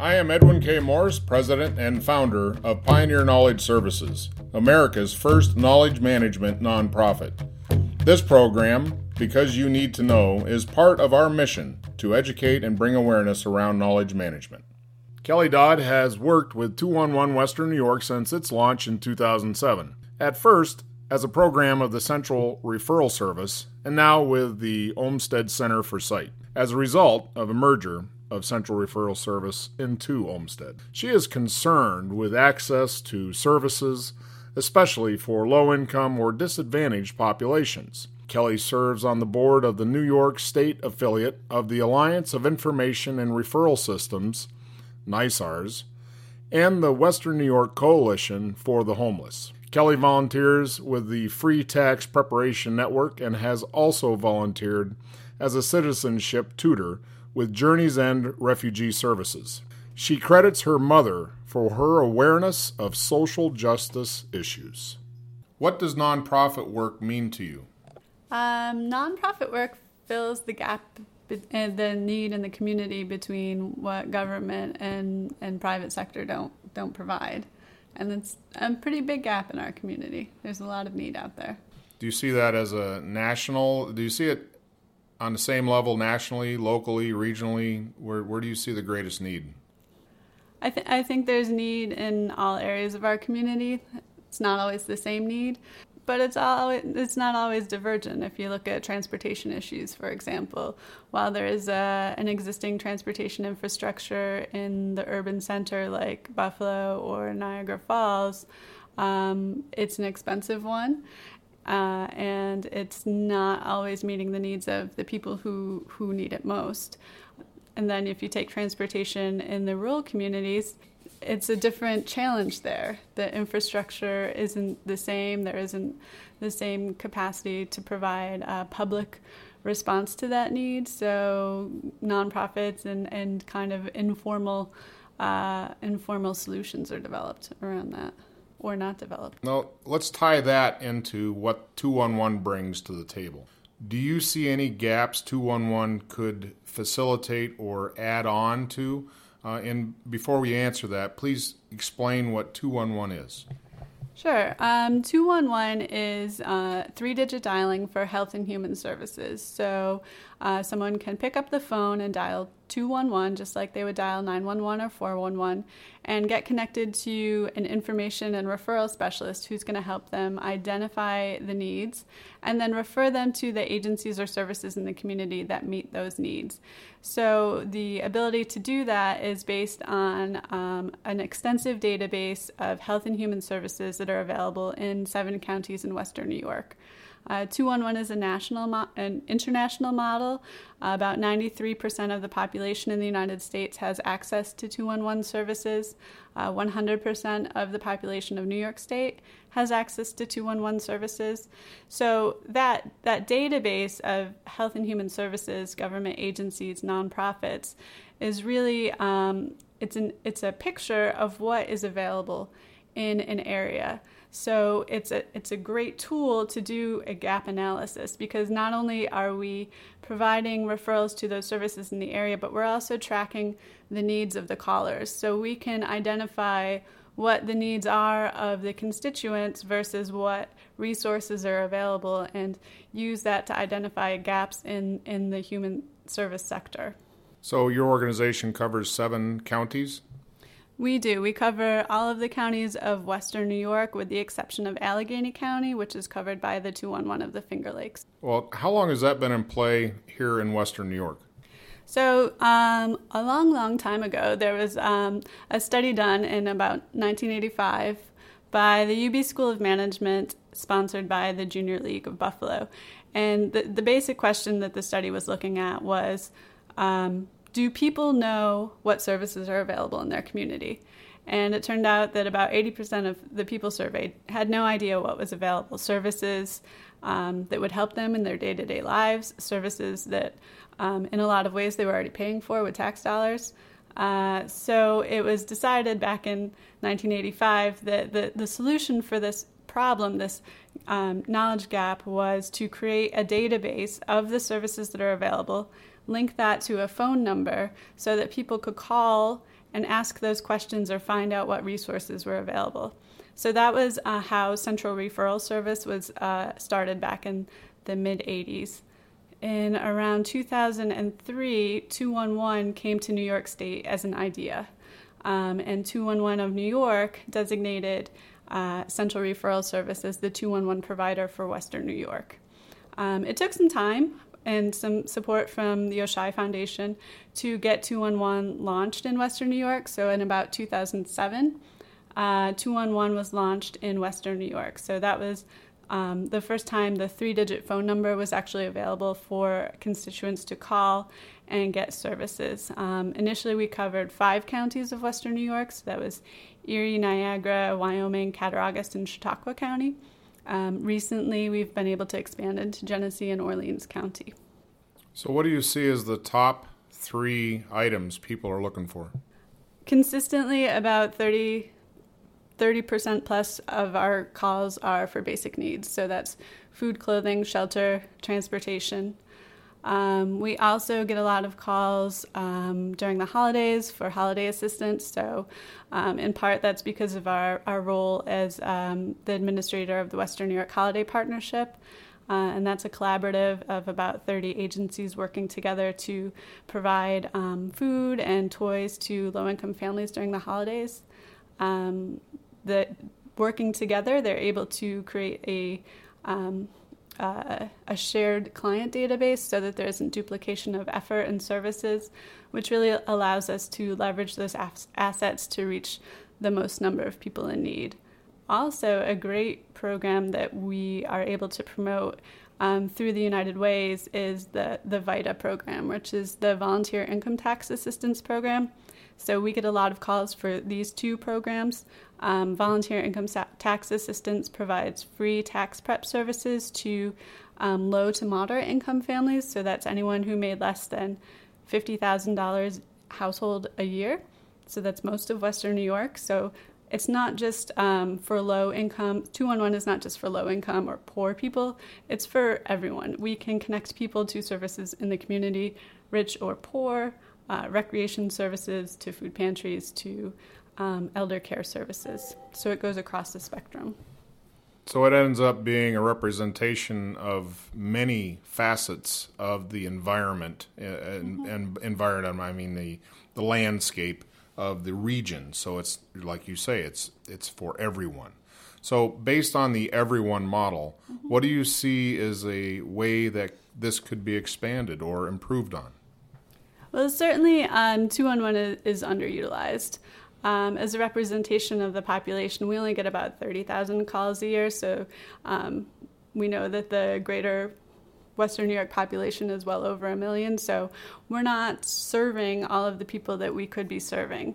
I am Edwin K. Morris, President and Founder of Pioneer Knowledge Services, America's first knowledge management nonprofit. This program, Because You Need to Know, is part of our mission to educate and bring awareness around knowledge management. Kelly Dodd has worked with 211 Western New York since its launch in 2007. At first, as a program of the Central Referral Service, and now with the Olmsted Center for Sight, as a result of a merger of Central Referral Service into Olmsted. She is concerned with access to services, especially for low-income or disadvantaged populations. Kelly serves on the board of the New York State affiliate of the Alliance of Information and Referral Systems, NYSAIRS, and the Western New York Coalition for the Homeless. Kelly volunteers with the Free Tax Preparation Network and has also volunteered as a citizenship tutor with Journey's End Refugee Services. She credits her mother for her awareness of social justice issues. What does nonprofit work mean to you? Nonprofit work fills the gap and the need in the community between what government and private sector don't provide. And it's a pretty big gap in our community. There's a lot of need out there. Do you see that as a national? Do you see it on the same level nationally, locally, regionally? Where do you see the greatest need? I think there's need in all areas of our community. It's not always the same need, but it's not always divergent. If you look at transportation issues, for example, while there is an existing transportation infrastructure in the urban center like Buffalo or Niagara Falls, it's an expensive one. And it's not always meeting the needs of the people who need it most. And then if you take transportation in the rural communities, it's a different challenge there. The infrastructure isn't the same. There isn't the same capacity to provide a public response to that need. So nonprofits and kind of informal solutions are developed around that. Or not developed. Now, let's tie that into what 211 brings to the table. Do you see any gaps 211 could facilitate or add on to? And before we answer that, please explain what 211 is. Sure. 211 is three-digit dialing for health and human services. So someone can pick up the phone and dial 211, just like they would dial 911 or 411, and get connected to an information and referral specialist who's going to help them identify the needs and then refer them to the agencies or services in the community that meet those needs. So the ability to do that is based on an extensive database of health and human services that are available in 7 counties in Western New York. 211 is a national an international model. About 93% of the population in the United States has access to 211 services. 100% of the population of New York State has access to 211 services. So that database of health and human services, government agencies, nonprofits, is really it's a picture of what is available in an area. So it's a great tool to do a gap analysis, because not only are we providing referrals to those services in the area, but we're also tracking the needs of the callers. So we can identify what the needs are of the constituents versus what resources are available and use that to identify gaps in the human service sector. So your organization covers 7 counties? We do. We cover all of the counties of Western New York with the exception of Allegheny County, which is covered by the 211 of the Finger Lakes. Well, how long has that been in play here in Western New York? So a long, long time ago, there was a study done in about 1985 by the UB School of Management, sponsored by the Junior League of Buffalo. And the basic question that the study was looking at was, do people know what services are available in their community? And it turned out that about 80% of the people surveyed had no idea what was available. Services that would help them in their day-to-day lives, services that in a lot of ways they were already paying for with tax dollars. So it was decided back in 1985 that the solution for this problem, this knowledge gap, was to create a database of the services that are available, link that to a phone number so that people could call and ask those questions or find out what resources were available. So that was how Central Referral Service was started back in the mid-'80s. In around 2003, 211 came to New York State as an idea. And 211 of New York designated Central Referral Service as the 211 provider for Western New York. It took some time and some support from the Oshai Foundation to get 211 launched in Western New York. So in about 2007, 211 was launched in Western New York. So that was the first time the 3-digit phone number was actually available for constituents to call and get services. Initially, we covered 5 counties of Western New York. So that was Erie, Niagara, Wyoming, Cattaraugus, and Chautauqua County. Recently, we've been able to expand into Genesee and Orleans County. So what do you see as the top 3 items people are looking for? Consistently, about 30% plus of our calls are for basic needs. So that's food, clothing, shelter, transportation. We also get a lot of calls during the holidays for holiday assistance. So in part, that's because of our role as the administrator of the Western New York Holiday Partnership. And that's a collaborative of about 30 agencies working together to provide food and toys to low-income families during the holidays. Working together, they're able to create a shared client database so that there isn't duplication of effort and services, which really allows us to leverage those assets to reach the most number of people in need. Also, a great program that we are able to promote through the United Ways is the VITA program, which is the Volunteer Income Tax Assistance Program. So we get a lot of calls for these 2 programs. Volunteer Income Tax Assistance provides free tax prep services to low to moderate income families. So that's anyone who made less than $50,000 household a year. So that's most of Western New York. So it's not just for low income. 211 is not just for low income or poor people. It's for everyone. We can connect people to services in the community, rich or poor, recreation services, to food pantries, to elder care services. So it goes across the spectrum. So it ends up being a representation of many facets of the environment, and environment, I mean the landscape of the region. So it's, like you say, it's for everyone. So based on the everyone model, what do you see as a way that this could be expanded or improved on? Well, certainly 211 is underutilized. As a representation of the population, we only get about 30,000 calls a year, so we know that the greater Western New York population is well over 1 million, so we're not serving all of the people that we could be serving.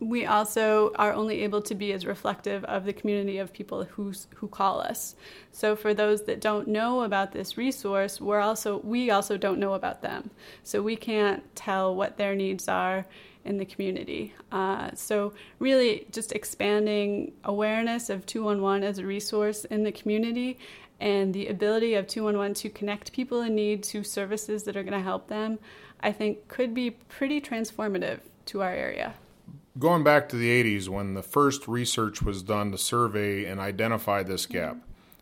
We also are only able to be as reflective of the community of people who call us. So for those that don't know about this resource, we also don't know about them. So we can't tell what their needs are in the community. So really just expanding awareness of 211 as a resource in the community and the ability of 211 to connect people in need to services that are going to help them, I think could be pretty transformative to our area. Going back to the 80s, when the first research was done to survey and identify this gap,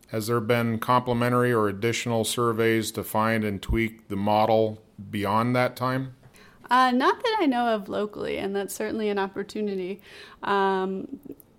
has there been complementary or additional surveys to find and tweak the model beyond that time? Not that I know of locally, and that's certainly an opportunity.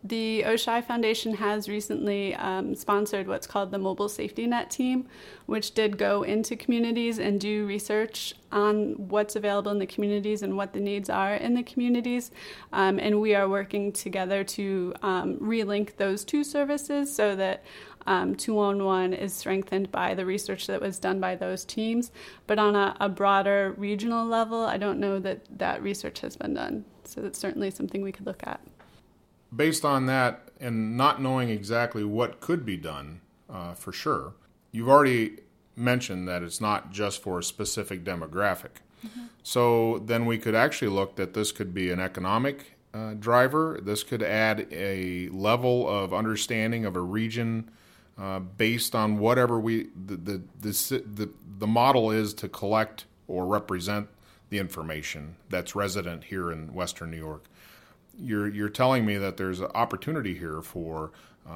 The Oshai Foundation has recently sponsored what's called the Mobile Safety Net Team, which did go into communities and do research on what's available in the communities and what the needs are in the communities. And we are working together to relink those 2 services so that 211 is strengthened by the research that was done by those teams. But on a broader regional level, I don't know that research has been done. So that's certainly something we could look at. Based on that and not knowing exactly what could be done, for sure, you've already mentioned that it's not just for a specific demographic. So then we could actually look that this could be an economic driver. This could add a level of understanding of a region based on whatever the model is to collect or represent the information that's resident here in Western New York. You're telling me that there's an opportunity here for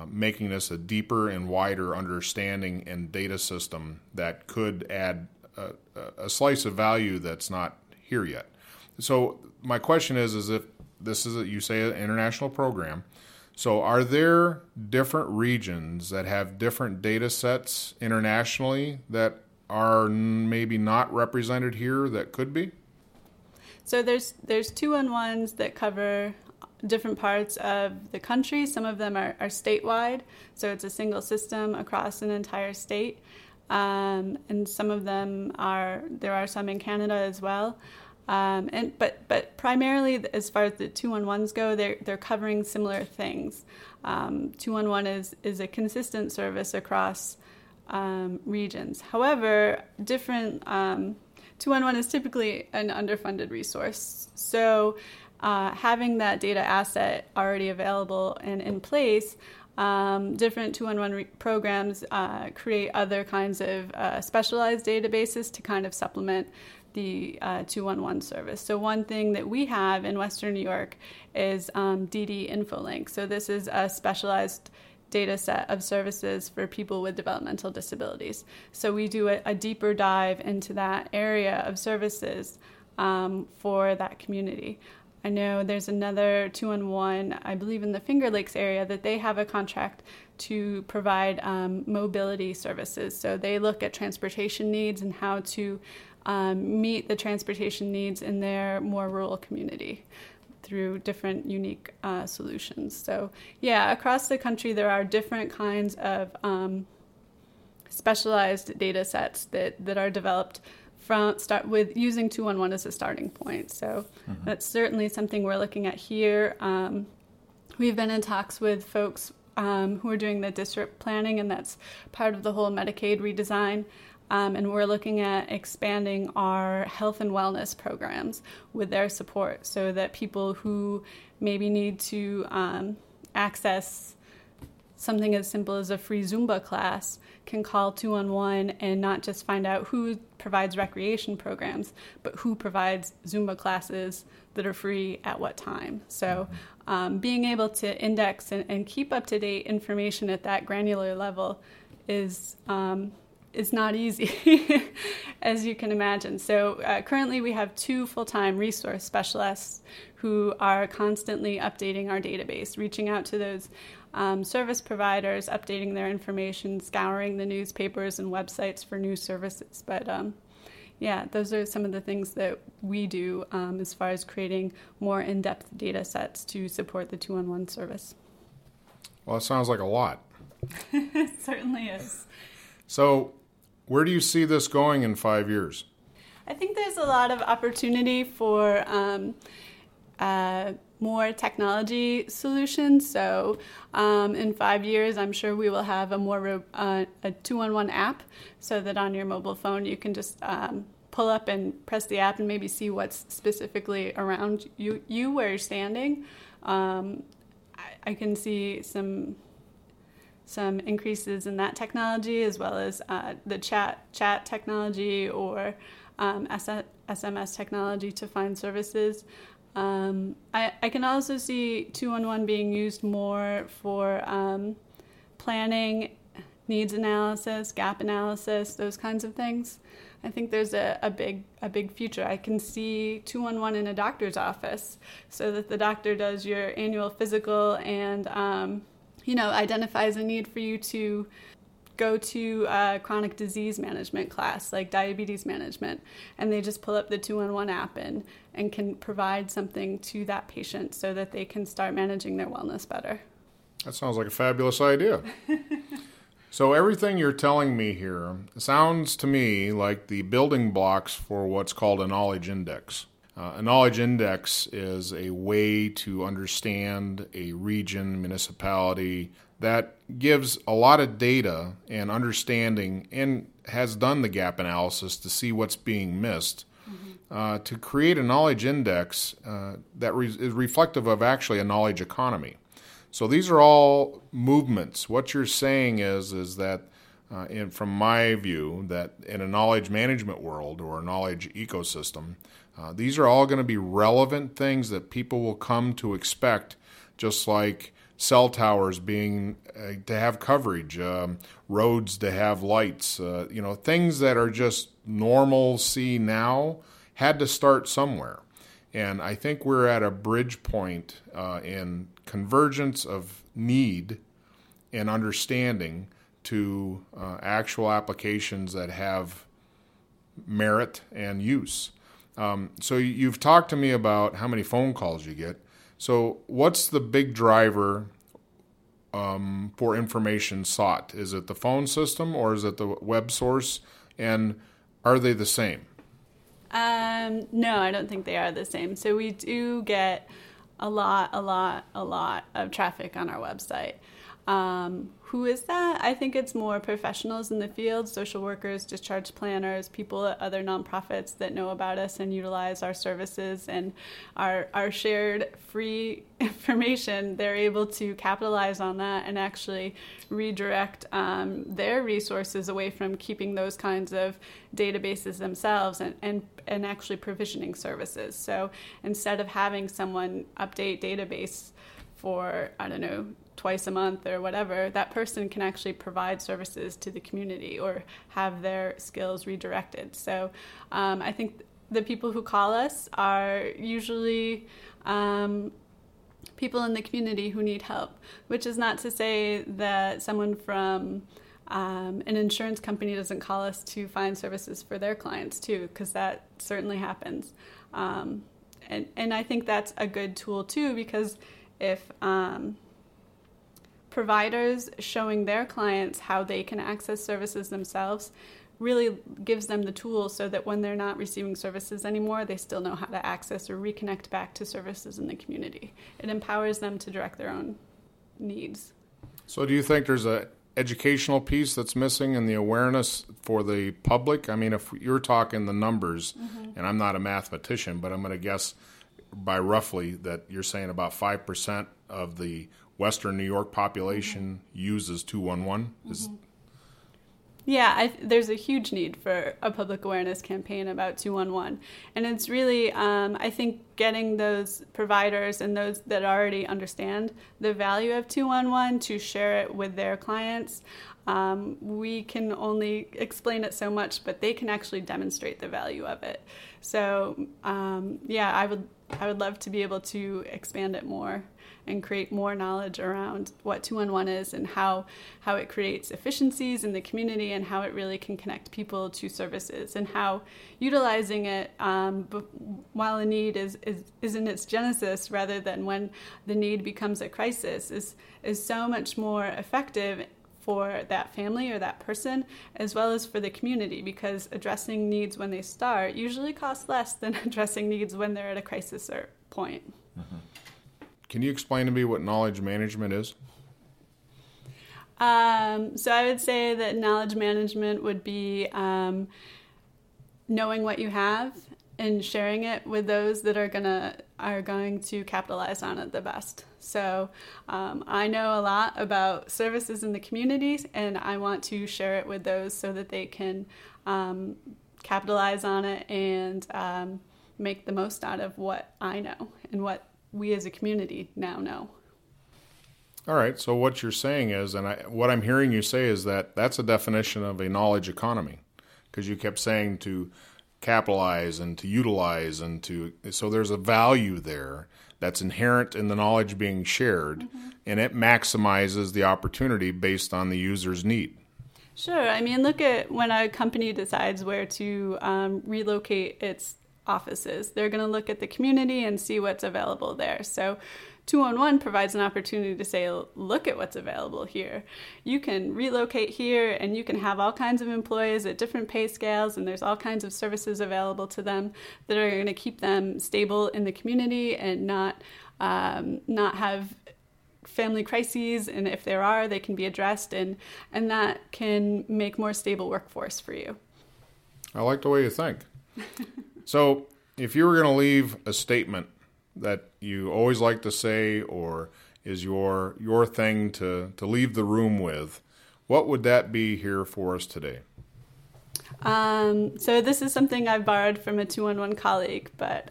making this a deeper and wider understanding and data system that could add a slice of value that's not here yet. So my question is if this is, you say, an international program, so are there different regions that have different data sets internationally that are maybe not represented here that could be? So there's 211s that cover different parts of the country. Some of them are statewide, so it's a single system across an entire state. And some of them there are some in Canada as well. But primarily, as far as the 211s go, they're covering similar things. 211 is a consistent service across regions. However, different 211 is typically an underfunded resource. So having that data asset already available and in place, different 211 programs create other kinds of specialized databases to kind of supplement the 211 service. So one thing that we have in Western New York is DD InfoLink. So this is a specialized data set of services for people with developmental disabilities. So we do a deeper dive into that area of services for that community. I know there's another 211, I believe in the Finger Lakes area, that they have a contract to provide mobility services. So they look at transportation needs and how to meet the transportation needs in their more rural community through different unique solutions. So yeah, across the country there are different kinds of specialized data sets that are developed from start with using 211 as a starting point. So mm-hmm. That's certainly something we're looking at here. We've been in talks with folks who are doing the DSRIP planning, and that's part of the whole Medicaid redesign. And we're looking at expanding our health and wellness programs with their support so that people who maybe need to access something as simple as a free Zumba class can call 211 and not just find out who provides recreation programs, but who provides Zumba classes that are free at what time. So being able to index and keep up-to-date information at that granular level is not easy, as you can imagine. So currently we have 2 full-time resource specialists who are constantly updating our database, reaching out to those service providers, updating their information, scouring the newspapers and websites for new services. But those are some of the things that we do as far as creating more in-depth data sets to support the 211 service. Well, it sounds like a lot. It certainly is. So where do you see this going in 5 years? I think there's a lot of opportunity for more technology solutions. So in 5 years, I'm sure we will have a more a 211 app so that on your mobile phone you can just pull up and press the app and maybe see what's specifically around you where you're standing. I can see some increases in that technology, as well as the chat technology or SMS technology to find services. I can also see 211 being used more for planning, needs analysis, gap analysis, those kinds of things. I think there's a big future. I can see 211 in a doctor's office so that the doctor does your annual physical and identifies a need for you to go to a chronic disease management class, like diabetes management, and they just pull up the 211 app and can provide something to that patient so that they can start managing their wellness better. That sounds like a fabulous idea. So everything you're telling me here sounds to me like the building blocks for what's called a knowledge index. A knowledge index is a way to understand a region, municipality, that gives a lot of data and understanding and has done the gap analysis to see what's being missed. Mm-hmm. To create a knowledge index that is reflective of actually a knowledge economy. So these are all movements. What you're saying is that, and from my view, that in a knowledge management world or a knowledge ecosystem, These are all going to be relevant things that people will come to expect, just like cell towers being to have coverage, roads to have lights, things that are just normalcy now had to start somewhere. And I think we're at a bridge point in convergence of need and understanding to actual applications that have merit and use. So you've talked to me about how many phone calls you get. So what's the big driver for information sought? Is it the phone system or is it the web source? And are they the same? No, I don't think they are the same. So we do get a lot of traffic on our website. Who is that? I think it's more professionals in the field, social workers, discharge planners, people at other nonprofits that know about us and utilize our services and our shared free information. They're able to capitalize on that and actually redirect their resources away from keeping those kinds of databases themselves and actually provisioning services. So instead of having someone update database for, twice a month or whatever, that person can actually provide services to the community or have their skills redirected. So I think the people who call us are usually people in the community who need help, which is not to say that someone from an insurance company doesn't call us to find services for their clients too, because that certainly happens. And I think that's a good tool too, because if providers showing their clients how they can access services themselves really gives them the tools so that when they're not receiving services anymore, they still know how to access or reconnect back to services in the community. It empowers them to direct their own needs. So do you think there's an educational piece that's missing in the awareness for the public? I mean, if you're talking the numbers, and I'm not a mathematician, but I'm going to guess by roughly that you're saying about 5% of the Western New York population uses 211. Yeah, there's a huge need for a public awareness campaign about 211. And it's really, I think, getting those providers and those that already understand the value of 211 to share it with their clients. We can only explain it so much, but they can actually demonstrate the value of it. So, I would love to be able to expand it more and create more knowledge around what 211 is and how it creates efficiencies in the community and how it really can connect people to services and how utilizing it while a need is in its genesis rather than when the need becomes a crisis is so much more effective for that family or that person, as well as for the community, because addressing needs when they start usually costs less than addressing needs when they're at a crisis or point. Can you explain to me what knowledge management is? So I would say that knowledge management would be knowing what you have and sharing it with those that are going to capitalize on it the best. So I know a lot about services in the communities, and I want to share it with those so that they can capitalize on it and make the most out of what I know and what we as a community now know. All right. So what you're saying is, what I'm hearing you say is that that's a definition of a knowledge economy, because you kept saying to capitalize and to utilize so there's a value there that's inherent in the knowledge being shared, and it maximizes the opportunity based on the user's need. Sure. I mean, look at when a company decides where to relocate its offices. They're going to look at the community and see what's available there. So 211 provides an opportunity to say, look at what's available here. You can relocate here and you can have all kinds of employees at different pay scales, and there's all kinds of services available to them that are going to keep them stable in the community and not have family crises, and if there are, they can be addressed, and that can make more stable workforce for you. I like the way you think. So if you were going to leave a statement that you always like to say or is your thing to leave the room with, what would that be here for us today? So this is something I borrowed from a 211 colleague, but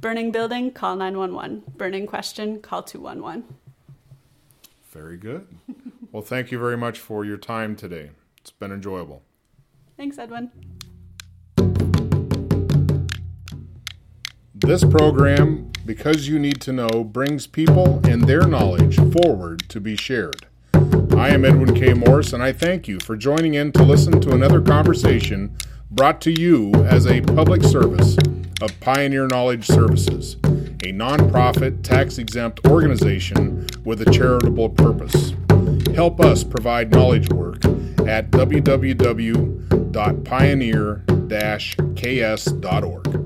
burning building, call 911. Burning question, call 211. Very good. Well, thank you very much for your time today. It's been enjoyable. Thanks, Edwin. This program, Because You Need to Know, brings people and their knowledge forward to be shared. I am Edwin K. Morris, and I thank you for joining in to listen to another conversation brought to you as a public service of Pioneer Knowledge Services, a nonprofit, tax-exempt organization with a charitable purpose. Help us provide knowledge work at www.pioneer-ks.org.